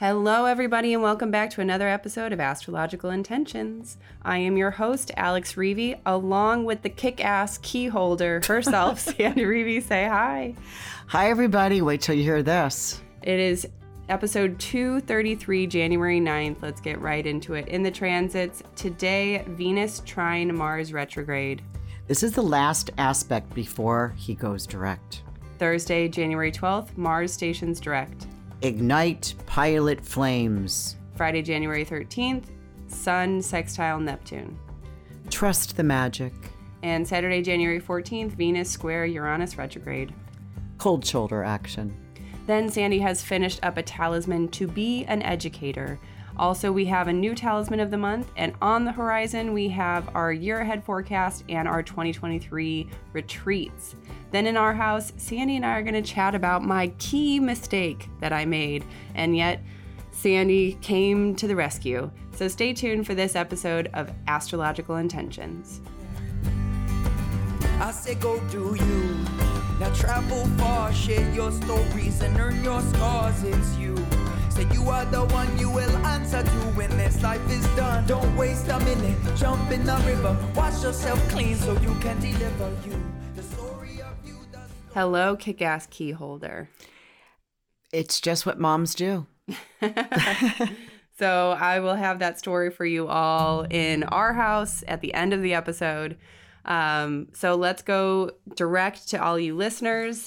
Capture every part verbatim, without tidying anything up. Hello, everybody, and welcome back to another episode of Astrological Intentions. I am your host, Alex Reevy, along with the kick-ass key holder herself, Sandy Reevy. Say hi. Hi, everybody. Wait till you hear this. It is episode two thirty-three, January ninth. Let's get right into it. In the transits, today, Venus trine Mars retrograde. This is the last aspect before he goes direct. Thursday, January twelfth, Mars stations direct. Ignite pilot flames. Friday, January thirteenth, Sun sextile Neptune. Trust the magic. And Saturday, January fourteenth, Venus square Uranus retrograde. Cold shoulder action. Then Sandy has finished up a talisman to be an educator. Also, we have a new talisman of the month, and on the horizon, we have our year ahead forecast and our twenty twenty-three retreats. Then in our house, Sandy and I are going to chat about my key mistake that I made, and yet Sandy came to the rescue. So stay tuned for this episode of Astrological Intentions. I say go do you. Now travel far, share your stories, and earn your scars. It's you. Say you are the one you will answer to when this life is done. Don't waste a minute. Jump in the river. Wash yourself clean so you can deliver you. The story of you. The story. Hello, kick-ass key holder. It's just what moms do. So I will have that story for you all in our house at the end of the episode. Um, so let's go direct to all you listeners.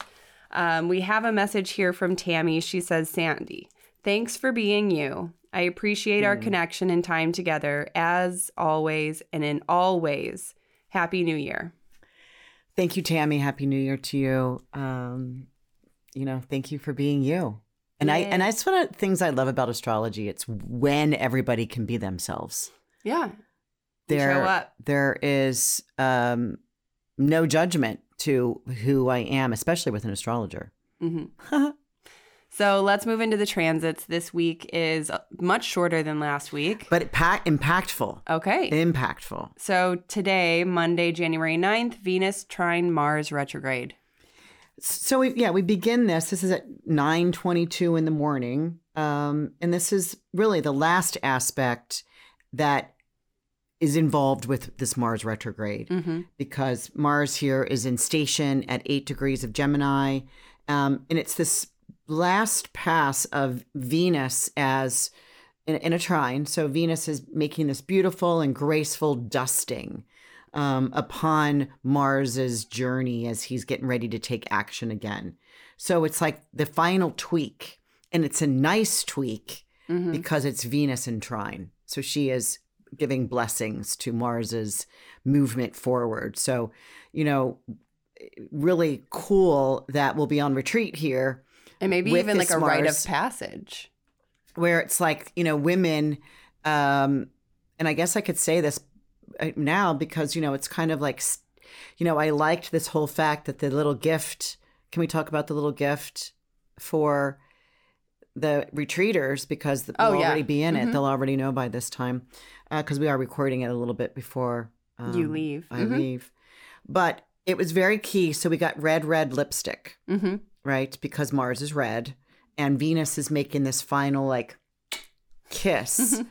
Um, we have a message here from Tammy. She says, Sandy, thanks for being you. I appreciate mm. our connection and time together, as always and in all ways. Happy New Year. Thank you, Tammy. Happy New Year to you. Um, you know, thank you for being you. And yeah. I and that's one of the things I love about astrology. It's when everybody can be themselves. Yeah. There, show up. There is um, no judgment to who I am, especially with an astrologer. Mm-hmm. So let's move into the transits. This week is much shorter than last week. But impact- impactful. Okay. Impactful. So today, Monday, January ninth, Venus trine Mars retrograde. So, we, yeah, we begin this. This is at nine twenty-two in the morning. Um, and this is really the last aspect that is involved with this Mars retrograde. Mm-hmm. Because Mars here is in station at eight degrees of Gemini. Um, and it's this last pass of Venus as in, in a trine. So Venus is making this beautiful and graceful dusting um, upon Mars's journey as he's getting ready to take action again. So it's like the final tweak, and it's a nice tweak mm-hmm. because it's Venus in trine. So she is giving blessings to Mars's movement forward. So, you know, really cool that we'll be on retreat here. And maybe even like a Mars, rite of passage. Where it's like, you know, women, um, and I guess I could say this now because, you know, it's kind of like, you know, I liked this whole fact that the little gift, can we talk about the little gift for the retreaters? Because they'll oh, yeah. already be in it. Mm-hmm. They'll already know by this time because uh, we are recording it a little bit before um, you leave. I mm-hmm. leave. But it was very key. So we got red, red lipstick. Mm-hmm. Right? Because Mars is red and Venus is making this final like kiss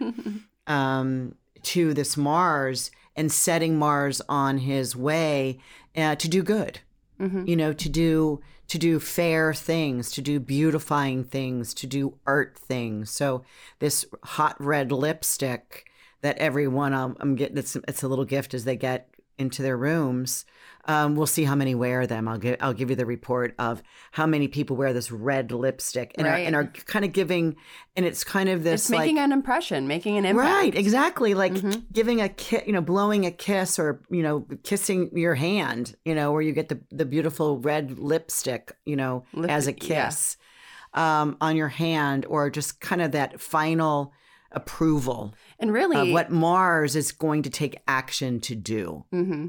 um, to this Mars and setting Mars on his way uh, to do good, mm-hmm. you know, to do to do fair things, to do beautifying things, to do art things. So this hot red lipstick that everyone um, I'm getting, it's, it's a little gift as they get into their rooms. Um, we'll see how many wear them. I'll give I'll give you the report of how many people wear this red lipstick and, right. are, and are kind of giving, and it's kind of this, it's making like, an impression, making an impact. Right, exactly. Like mm-hmm. giving a kiss, you know, blowing a kiss or, you know, kissing your hand, you know, where you get the, the beautiful red lipstick, you know, Lip- as a kiss yeah. um, on your hand, or just kind of that final approval. And really, of what Mars is going to take action to do. Mm-hmm.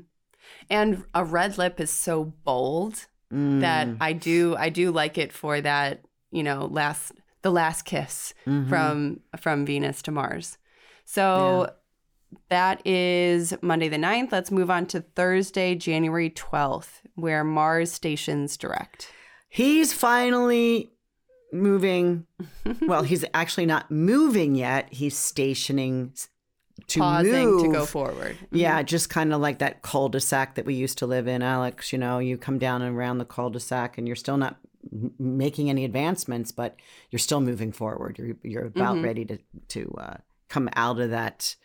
And a red lip is so bold mm. that I do I do like it for that, you know, last the last kiss mm-hmm. from from Venus to Mars. So yeah. that is Monday the ninth. Let's move on to Thursday, January twelfth, where Mars stations direct. He's finally moving. Well, he's actually not moving yet. He's stationing to Pausing move. to go forward. Mm-hmm. Yeah, just kind of like that cul-de-sac that we used to live in, Alex. You know, you come down and around the cul-de-sac and you're still not m- making any advancements, but you're still moving forward. You're you're about mm-hmm. ready to, to uh, come out of that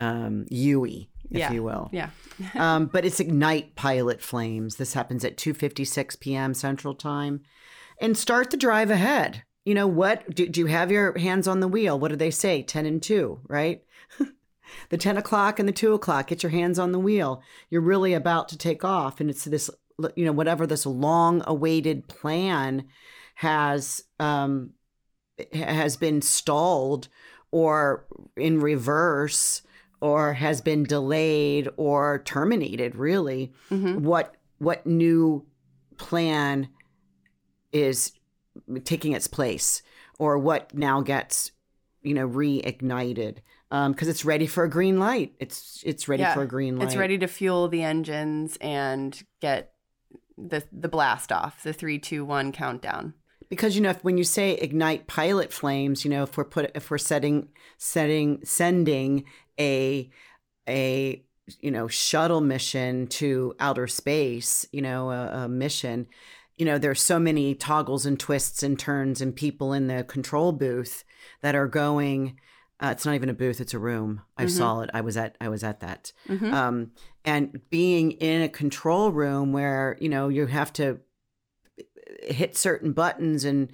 um, U-y. If yeah. you will. Yeah. um, but it's Ignite Pilot Flames. This happens at two fifty-six p.m. Central Time. And start the drive ahead. You know, what? Do, do you have your hands on the wheel? What do they say? ten and two, right? The ten o'clock and the two o'clock. Get your hands on the wheel. You're really about to take off. And it's this, you know, whatever this long-awaited plan has um, has been stalled or in reverse or has been delayed or terminated, really, mm-hmm. what what new plan is taking its place or what now gets, you know, reignited um, because it's ready for a green light. It's it's ready yeah, for a green light. It's ready to fuel the engines and get the the blast off, the three, two, one countdown. Because, you know, if, when you say ignite pilot flames, you know, if we're put, if we're setting, setting, sending a, a, you know, shuttle mission to outer space, you know, a, a mission, you know, there's so many toggles and twists and turns and people in the control booth that are going. Uh, it's not even a booth; it's a room. I mm-hmm. saw it. I was at. I was at that. Mm-hmm. Um, and being in a control room where you know you have to hit certain buttons and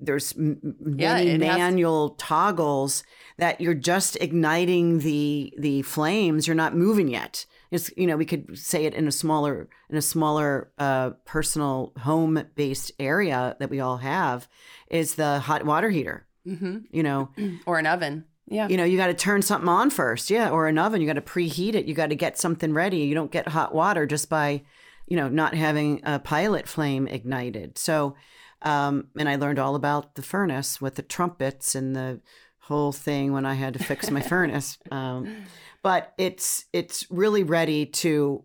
there's m- yeah, many manual has- toggles that you're just igniting the the flames. You're not moving yet. It's, you know, we could say it in a smaller in a smaller uh, personal home based area that we all have is the hot water heater, mm-hmm. you know, or an oven. Yeah. You know, you got to turn something on first. Yeah. Or an oven. You got to preheat it. You got to get something ready. You don't get hot water just by, you know, not having a pilot flame ignited. So, um, and I learned all about the furnace with the trumpets and the whole thing when I had to fix my furnace. Um, but it's, it's really ready to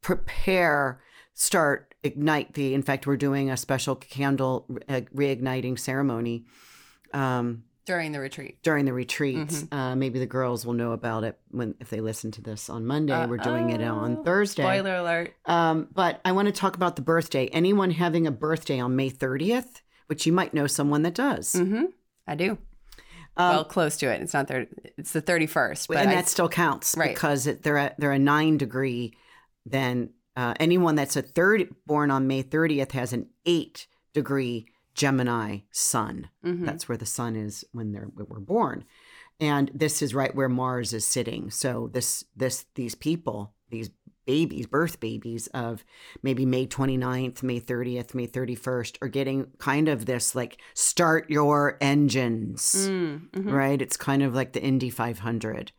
prepare, start, ignite the, in fact, we're doing a special candle uh, reigniting ceremony. Um, During the retreat. During the retreat. Mm-hmm. Uh, maybe the girls will know about it when if they listen to this on Monday. Uh, We're doing oh, it on Thursday. Spoiler alert. Um, but I want to talk about the birthday. Anyone having a birthday on May thirtieth, which you might know someone that does. Mm-hmm. I do. Um, well, close to it. It's not there. It's the thirty-first. But and I, that still counts right. because it, they're, a, they're a nine degree. Then uh, anyone that's a thirty, born on May thirtieth has an eight degree Gemini sun. Mm-hmm. That's where the sun is when they're when we're born, and this is right where Mars is sitting. So this this these people, these babies, birth babies of maybe May twenty-ninth, May thirtieth, May thirty-first, are getting kind of this like start your engines, mm-hmm. right? It's kind of like the Indy five hundred,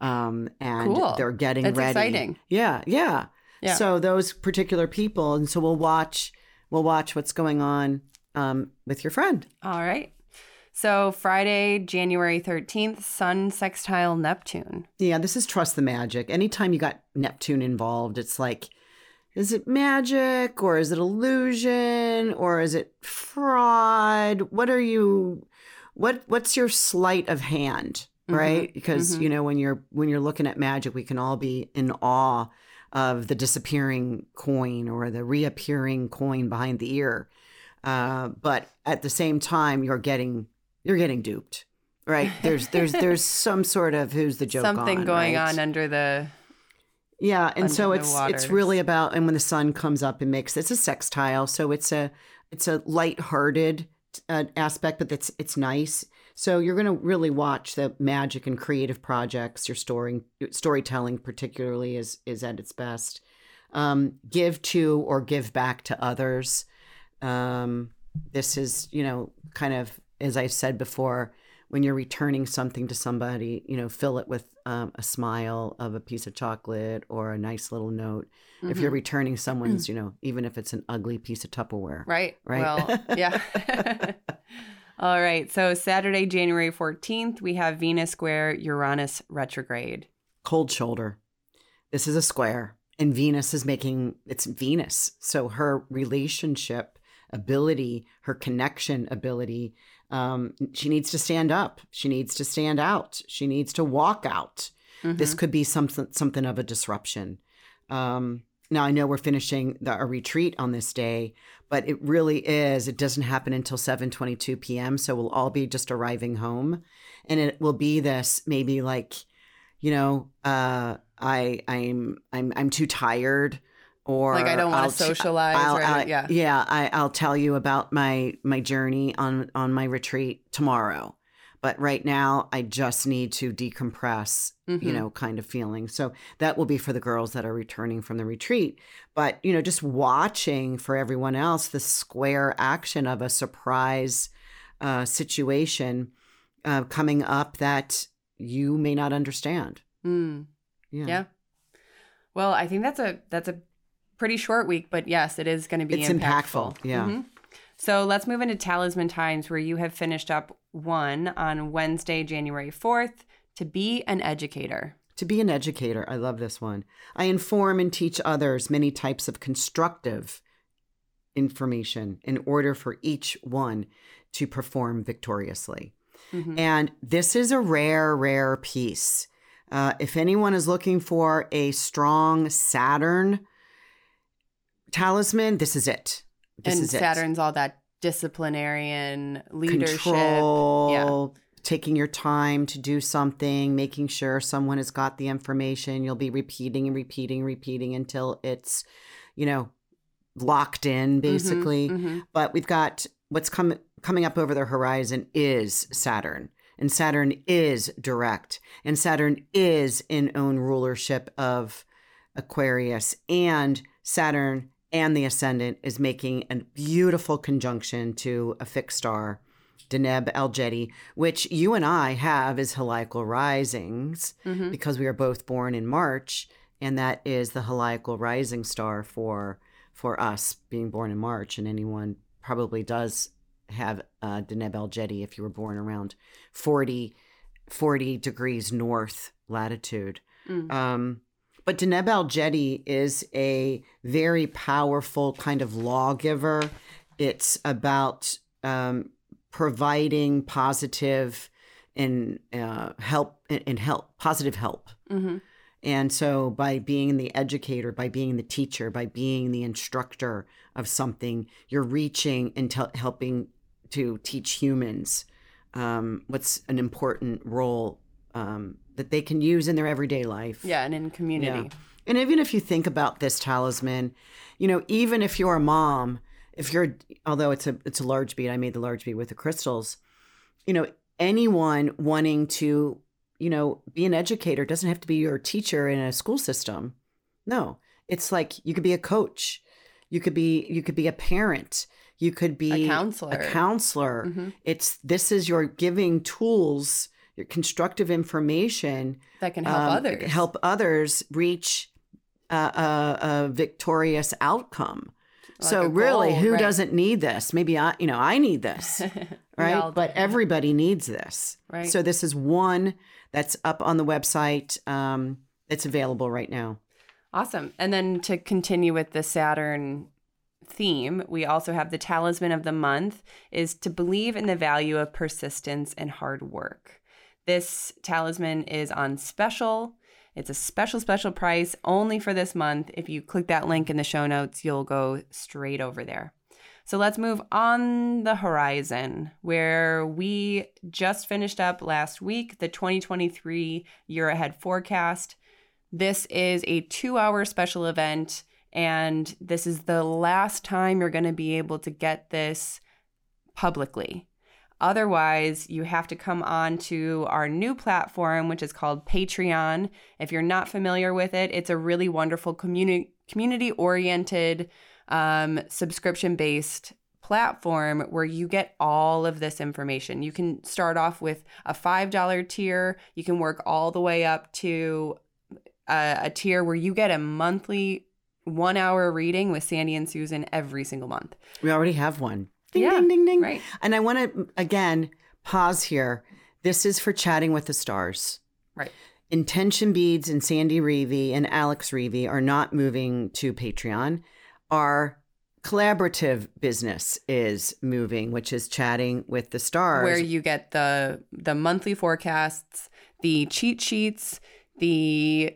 um, and cool. they're getting That's ready. Exciting. Yeah, yeah, yeah. So those particular people, and so we'll watch we'll watch what's going on. Um, with your friend. All right. So Friday, January thirteenth, Sun sextile Neptune. Yeah, this is trust the magic. Anytime you got Neptune involved, it's like, is it magic or is it illusion or is it fraud? What are you, what, what's your sleight of hand, right? Mm-hmm. Because, mm-hmm. you know, when you're, when you're looking at magic, we can all be in awe of the disappearing coin or the reappearing coin behind the ear. Uh, but at the same time, you're getting you're getting duped, right? There's there's there's some sort of who's the joke on, something going right? on under the yeah, and so it's waters. It's really about and when the sun comes up and makes it's a sextile, so it's a it's a lighthearted uh, aspect, but it's it's nice. So you're going to really watch the magic and creative projects. Your story storytelling particularly is is at its best. Um, give to or give back to others. Um, this is, you know, kind of, as I've said before, when you're returning something to somebody, you know, fill it with um, a smile of a piece of chocolate or a nice little note. Mm-hmm. If you're returning someone's, you know, even if it's an ugly piece of Tupperware. Right. Right. Well, yeah. All right. So Saturday, January fourteenth, we have Venus square Uranus retrograde. Cold shoulder. This is a square. And Venus is making, it's Venus. So her relationship ability, her connection ability. Um, she needs to stand up. She needs to stand out. She needs to walk out. Mm-hmm. This could be something something of a disruption. Um, now, I know we're finishing the, a retreat on this day, but it really is. It doesn't happen until seven twenty-two p.m., so we'll all be just arriving home. And it will be this maybe like, you know, uh, I I'm I'm I'm too tired. Or like I don't want to socialize. I'll, right? I'll, yeah, yeah. I, I'll tell you about my my journey on on my retreat tomorrow, but right now I just need to decompress. Mm-hmm. You know, kind of feeling. So that will be for the girls that are returning from the retreat. But you know, just watching for everyone else the square action of a surprise uh, situation uh, coming up that you may not understand. Mm. Yeah. Yeah. Well, I think that's a that's a pretty short week, but yes, it is going to be it's impactful. impactful. Yeah. Mm-hmm. So let's move into Talisman Times, where you have finished up one on Wednesday, January fourth, to be an educator. To be an educator. I love this one. I inform and teach others many types of constructive information in order for each one to perform victoriously. Mm-hmm. And this is a rare, rare piece. Uh, if anyone is looking for a strong Saturn talisman, this is it. This and is it. Saturn's all that disciplinarian leadership. Control, yeah. Taking your time to do something, making sure someone has got the information. You'll be repeating and repeating and repeating until it's, you know, locked in, basically. Mm-hmm, mm-hmm. But we've got what's com- coming up over the horizon is Saturn. And Saturn is direct. And Saturn is in own rulership of Aquarius. And Saturn and the Ascendant is making a beautiful conjunction to a fixed star, Deneb Algedi, which you and I have as heliacal risings, mm-hmm. because we are both born in March, and that is the heliacal rising star for for us being born in March. And anyone probably does have uh, Deneb Algedi if you were born around forty, forty degrees north latitude. Mm-hmm. Um, But Deneb Algedi is a very powerful kind of lawgiver. It's about um, providing positive and uh, help and help, positive help. Mm-hmm. And so by being the educator, by being the teacher, by being the instructor of something, you're reaching and te- helping to teach humans um, what's an important role um that they can use in their everyday life. Yeah, and in community. Yeah. And even if you think about this talisman, you know, even if you're a mom, if you're, although it's a it's a large bead, I made the large bead with the crystals, you know, anyone wanting to, you know, be an educator doesn't have to be your teacher in a school system. No, it's like you could be a coach. You could be, you could be a parent. You could be a counselor. A counselor. Mm-hmm. It's, this is your giving tools, constructive information that can help um, others help others reach uh, a, a victorious outcome. Like so really, goal, who right. doesn't need this? Maybe I, you know, I need this, right? But everybody needs this. Right. So this is one that's up on the website. Um, it's available right now. Awesome. And then to continue with the Saturn theme, we also have the talisman of the month is to believe in the value of persistence and hard work. This talisman is on special. It's a special, special price only for this month. If you click that link in the show notes, you'll go straight over there. So let's move on the horizon, where we just finished up last week, the twenty twenty-three year ahead forecast. This is a two-hour special event, and this is the last time you're going to be able to get this publicly. Otherwise, you have to come on to our new platform, which is called Patreon. If you're not familiar with it, it's a really wonderful communi- community-oriented, um, subscription-based platform where you get all of this information. You can start off with a five dollar tier. You can work all the way up to a, a tier where you get a monthly one-hour reading with Sandy and Susan every single month. We already have one. Ding, yeah, ding, ding, ding. Right. And I want to, again, pause here. This is for Chatting with the Stars. Right. Intention Beads and Sandy Reevy and Alex Reevy are not moving to Patreon. Our collaborative business is moving, which is Chatting with the Stars, where you get the the monthly forecasts, the cheat sheets, the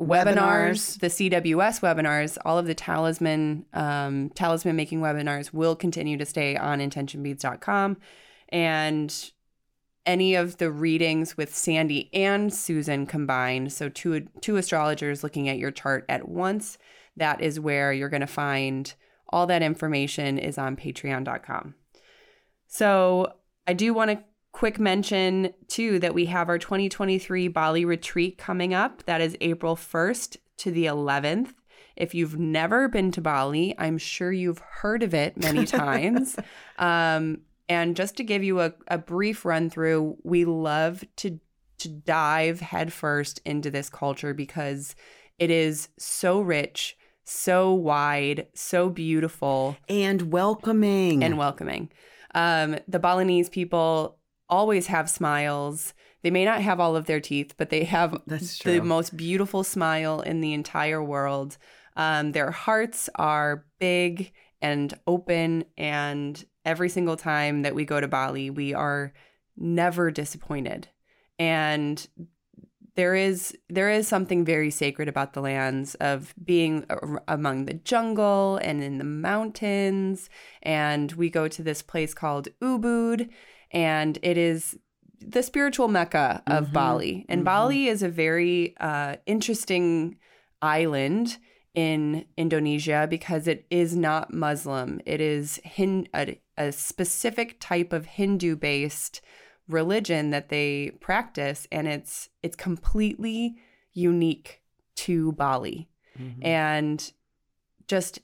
webinars, webinars, the C W S webinars. All of the talisman um, talisman making webinars will continue to stay on intention beads dot com, and any of the readings with Sandy and Susan combined, so two two astrologers looking at your chart at once, that is where you're going to find all that information is on patreon dot com. So I do want to quick mention, too, that we have our twenty twenty-three Bali retreat coming up. That is April first to the eleventh. If you've never been to Bali, I'm sure you've heard of it many times. um And just to give you a, a brief run through, we love to to dive headfirst into this culture because it is so rich, so wide, so beautiful. And welcoming. And welcoming. Um, the Balinese people always have smiles. They may not have all of their teeth, but they have the most beautiful smile in the entire world. Um, their hearts are big and open, and every single time that we go to Bali, we are never disappointed. And there is there is something very sacred about the lands of being among the jungle and in the mountains. And we go to this place called Ubud, and it is the spiritual Mecca of mm-hmm. Bali. And mm-hmm. Bali is a very uh, interesting island in Indonesia because it is not Muslim. It is Hin- a, a specific type of Hindu-based religion that they practice, and it's it's completely unique to Bali. Mm-hmm. And just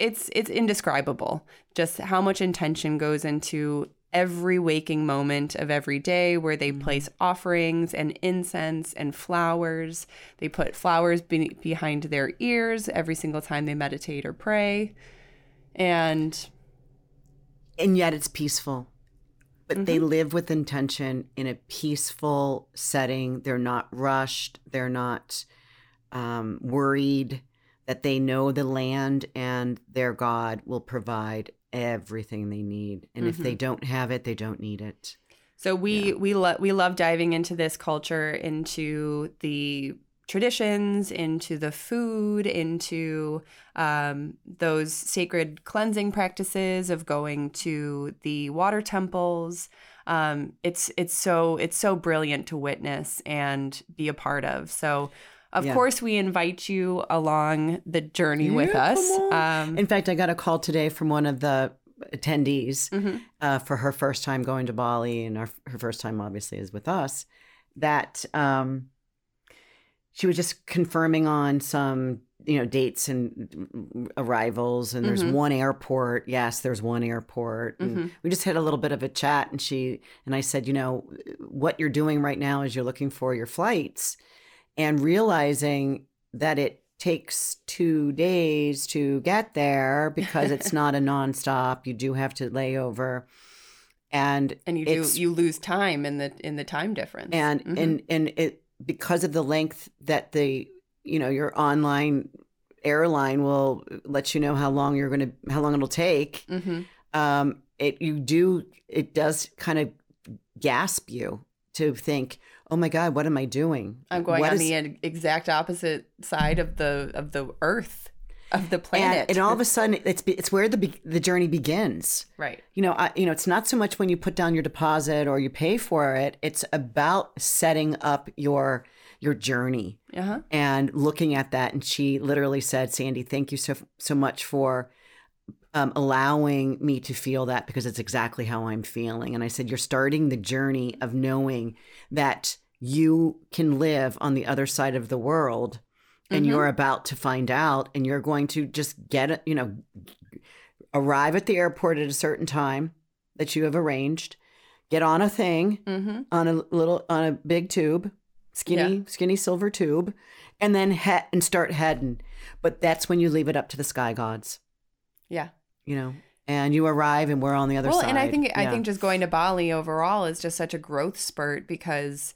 it's it's indescribable just how much intention goes into every waking moment of every day, where they place offerings and incense and flowers. They put flowers be- behind their ears every single time they meditate or pray. And and yet it's peaceful. But mm-hmm. they live with intention in a peaceful setting. They're not rushed. They're not um, worried, that they know the land and their God will provide everything they need, and mm-hmm. if they don't have it, they don't need it. So we yeah. we love we love diving into this culture, into the traditions, into the food, into um, those sacred cleansing practices of going to the water temples. Um, it's it's so it's so brilliant to witness and be a part of. So. Of yeah. course, we invite you along the journey yeah, with us. Um, In fact, I got a call today from one of the attendees mm-hmm. uh, for her first time going to Bali, and our, her first time obviously is with us, that um, she was just confirming on some you know dates and arrivals, and there's mm-hmm. one airport. Yes, there's one airport. And mm-hmm. we just had a little bit of a chat, and she and I said, you know, what you're doing right now is you're looking for your flights. And realizing that it takes two days to get there because it's not a nonstop. You do have to lay over, and and you do, you lose time in the in the time difference. And mm-hmm. and and it because of the length that the you know your online airline will let you know how long you're going to how long it'll take. Mm-hmm. Um, it you do it does kind of gasp you to think, oh my God, what am I doing? I'm going what on is... the exact opposite side of the of the Earth, of the planet. And, and all of a sudden, it's it's where the the journey begins. Right. You know, I, you know, it's not so much when you put down your deposit or you pay for it. It's about setting up your your journey uh-huh. and looking at that. And she literally said, Sandy, thank you so so much for Um, allowing me to feel that, because it's exactly how I'm feeling. And I said, you're starting the journey of knowing that you can live on the other side of the world, and mm-hmm. you're about to find out, and you're going to just get, you know, arrive at the airport at a certain time that you have arranged, get on a thing, mm-hmm. on a little, on a big tube, skinny, yeah. skinny silver tube, and then he- and start heading. But that's when you leave it up to the sky gods. Yeah. You know, and you arrive and we're on the other well, side. Well, and I think yeah. I think just going to Bali overall is just such a growth spurt, because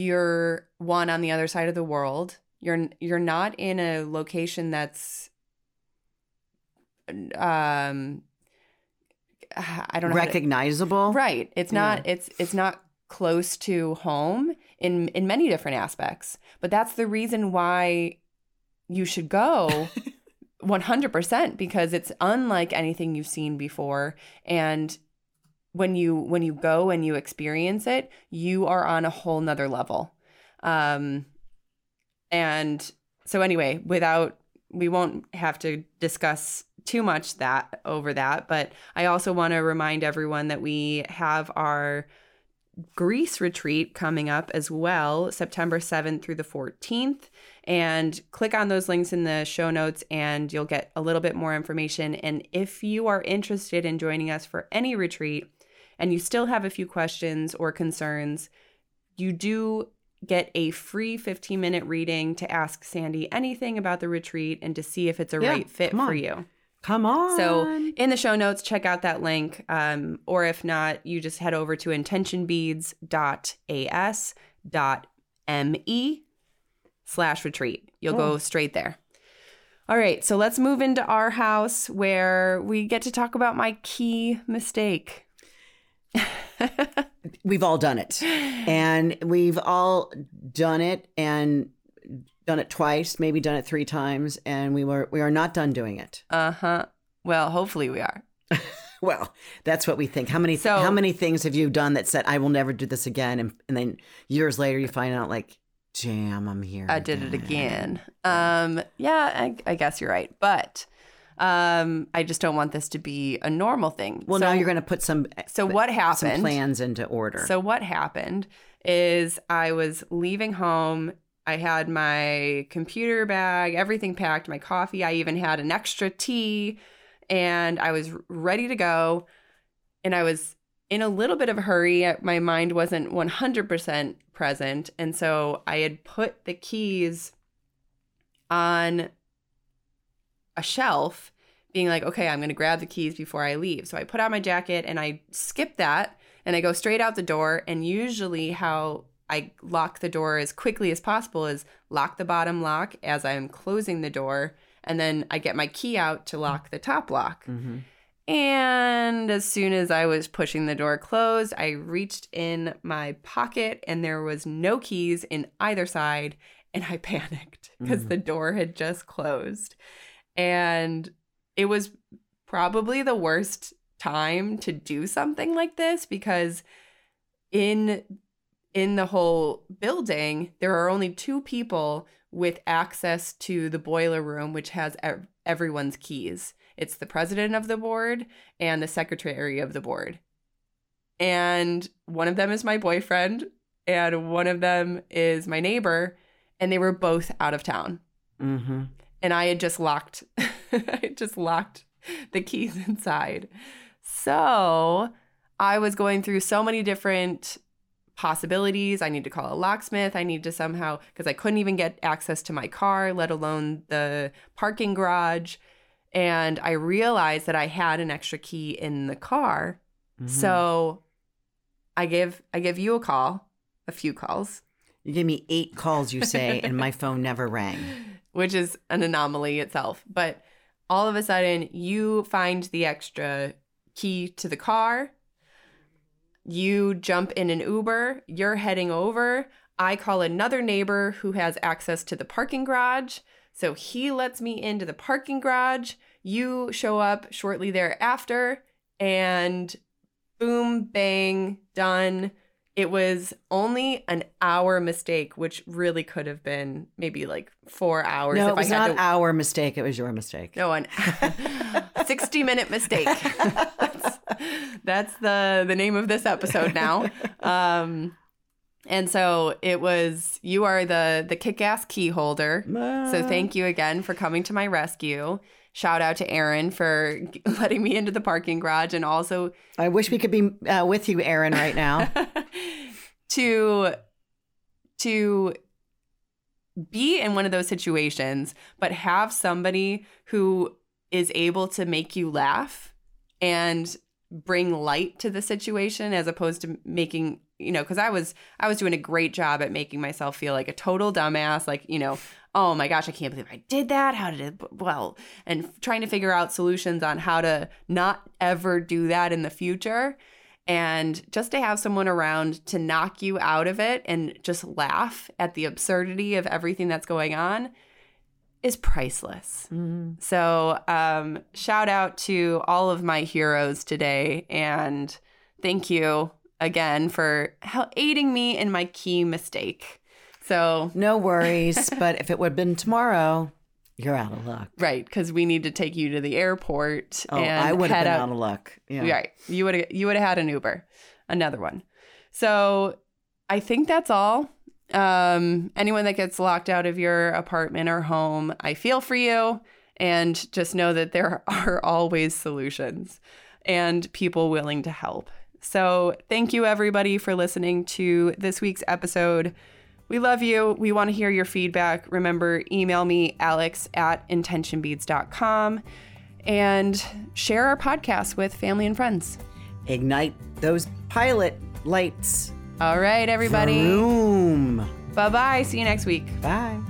you're one on the other side of the world. You're you're not in a location that's um, I don't know, recognizable. To, right. It's not. Yeah. It's it's not close to home in in many different aspects. But that's the reason why you should go. one hundred percent, because it's unlike anything you've seen before, and when you when you go and you experience it, you are on a whole nother level. Um, and so anyway, without we won't have to discuss too much that over that, but I also want to remind everyone that we have our Greece retreat coming up as well, September seventh through the fourteenth. And click on those links in the show notes and you'll get a little bit more information. And if you are interested in joining us for any retreat and you still have a few questions or concerns, you do get a free fifteen minute reading to ask Sandy anything about the retreat and to see if it's a yeah, right fit for you. Come on. So in the show notes, check out that link. Um, or if not, you just head over to intentionbeads.as.me slash retreat. You'll oh. go straight there. All right. So let's move into our house where we get to talk about my key mistake. We've all done it. And we've all done it and done it twice, maybe done it three times, and we were we are not done doing it. Uh-huh. Well, hopefully we are. Well, that's what we think. How many so, how many things have you done that said, I will never do this again? And, and then years later, you find out like, jam, I'm here. I again. did it again. Um, yeah, I, I guess you're right. But um, I just don't want this to be a normal thing. Well, so, now you're going to put some, so what happened, some plans into order. So what happened is I was leaving home. I had my computer bag, everything packed, my coffee. I even had an extra tea, and I was ready to go. And I was in a little bit of a hurry. My mind wasn't one hundred percent present. And so I had put the keys on a shelf, being like, okay, I'm going to grab the keys before I leave. So I put on my jacket and I skip that and I go straight out the door. And usually how I lock the door as quickly as possible is lock the bottom lock as I'm closing the door, and then I get my key out to lock the top lock. Mm-hmm. And as soon as I was pushing the door closed, I reached in my pocket and there was no keys in either side, and I panicked because mm-hmm. the door had just closed. And it was probably the worst time to do something like this, because in In the whole building, there are only two people with access to the boiler room, which has ev- everyone's keys. It's the president of the board and the secretary of the board. And one of them is my boyfriend, and one of them is my neighbor, and they were both out of town. Mm-hmm. And I had just locked, I had just locked the keys inside. So I was going through so many different possibilities. I need to call a locksmith. I need to somehow, because I couldn't even get access to my car, let alone the parking garage. And I realized that I had an extra key in the car. Mm-hmm. So I give I give you a call, a few calls. You give me eight calls, you say, and my phone never rang. Which is an anomaly itself. But all of a sudden, you find the extra key to the car. You jump in an Uber, you're heading over. I call another neighbor who has access to the parking garage. So he lets me into the parking garage. You show up shortly thereafter, and boom, bang, done. It was only an hour mistake, which really could have been maybe like four hours. No, if it was I had not to... our mistake. It was your mistake. No, an sixty minute mistake. That's the, the name of this episode now. Um, and so it was, you are the, the kick-ass key holder. Ma. So thank you again for coming to my rescue. Shout out to Aaron for letting me into the parking garage. And also, I wish we could be uh, with you, Aaron, right now. to to be in one of those situations, but have somebody who is able to make you laugh and bring light to the situation, as opposed to making you know, because I was I was doing a great job at making myself feel like a total dumbass, like, you know, oh my gosh, I can't believe I did that. How did it? Well, and trying to figure out solutions on how to not ever do that in the future. And just to have someone around to knock you out of it and just laugh at the absurdity of everything that's going on is priceless. Mm-hmm. So um, shout out to all of my heroes today. And thank you again for aiding me in my key mistake. So no worries. But if it would have been tomorrow, you're out of luck. Right, because we need to take you to the airport. Oh, and I would have been a, out of luck. Yeah. Right. You would have you would have had an Uber. Another one. So I think that's all. Um, anyone that gets locked out of your apartment or home, I feel for you. And just know that there are always solutions and people willing to help. So thank you, everybody, for listening to this week's episode. We love you. We want to hear your feedback. Remember, email me, alex at intention beads dot com, and share our podcast with family and friends. Ignite those pilot lights. All right, everybody. Vroom. Bye-bye. See you next week. Bye.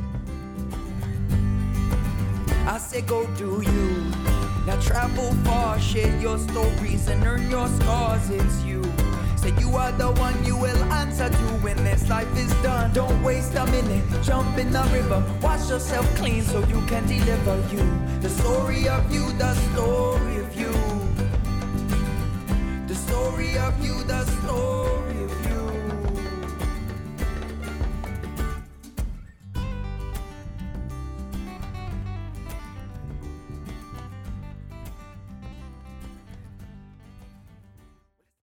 I say go do you. Now travel far, share your stories, and earn your scars. It's you. Say you are the one you will answer to when this life is done. Don't waste a minute, jump in the river. Wash yourself clean so you can deliver you. The story of you, the story of you. The story of you, the story of you.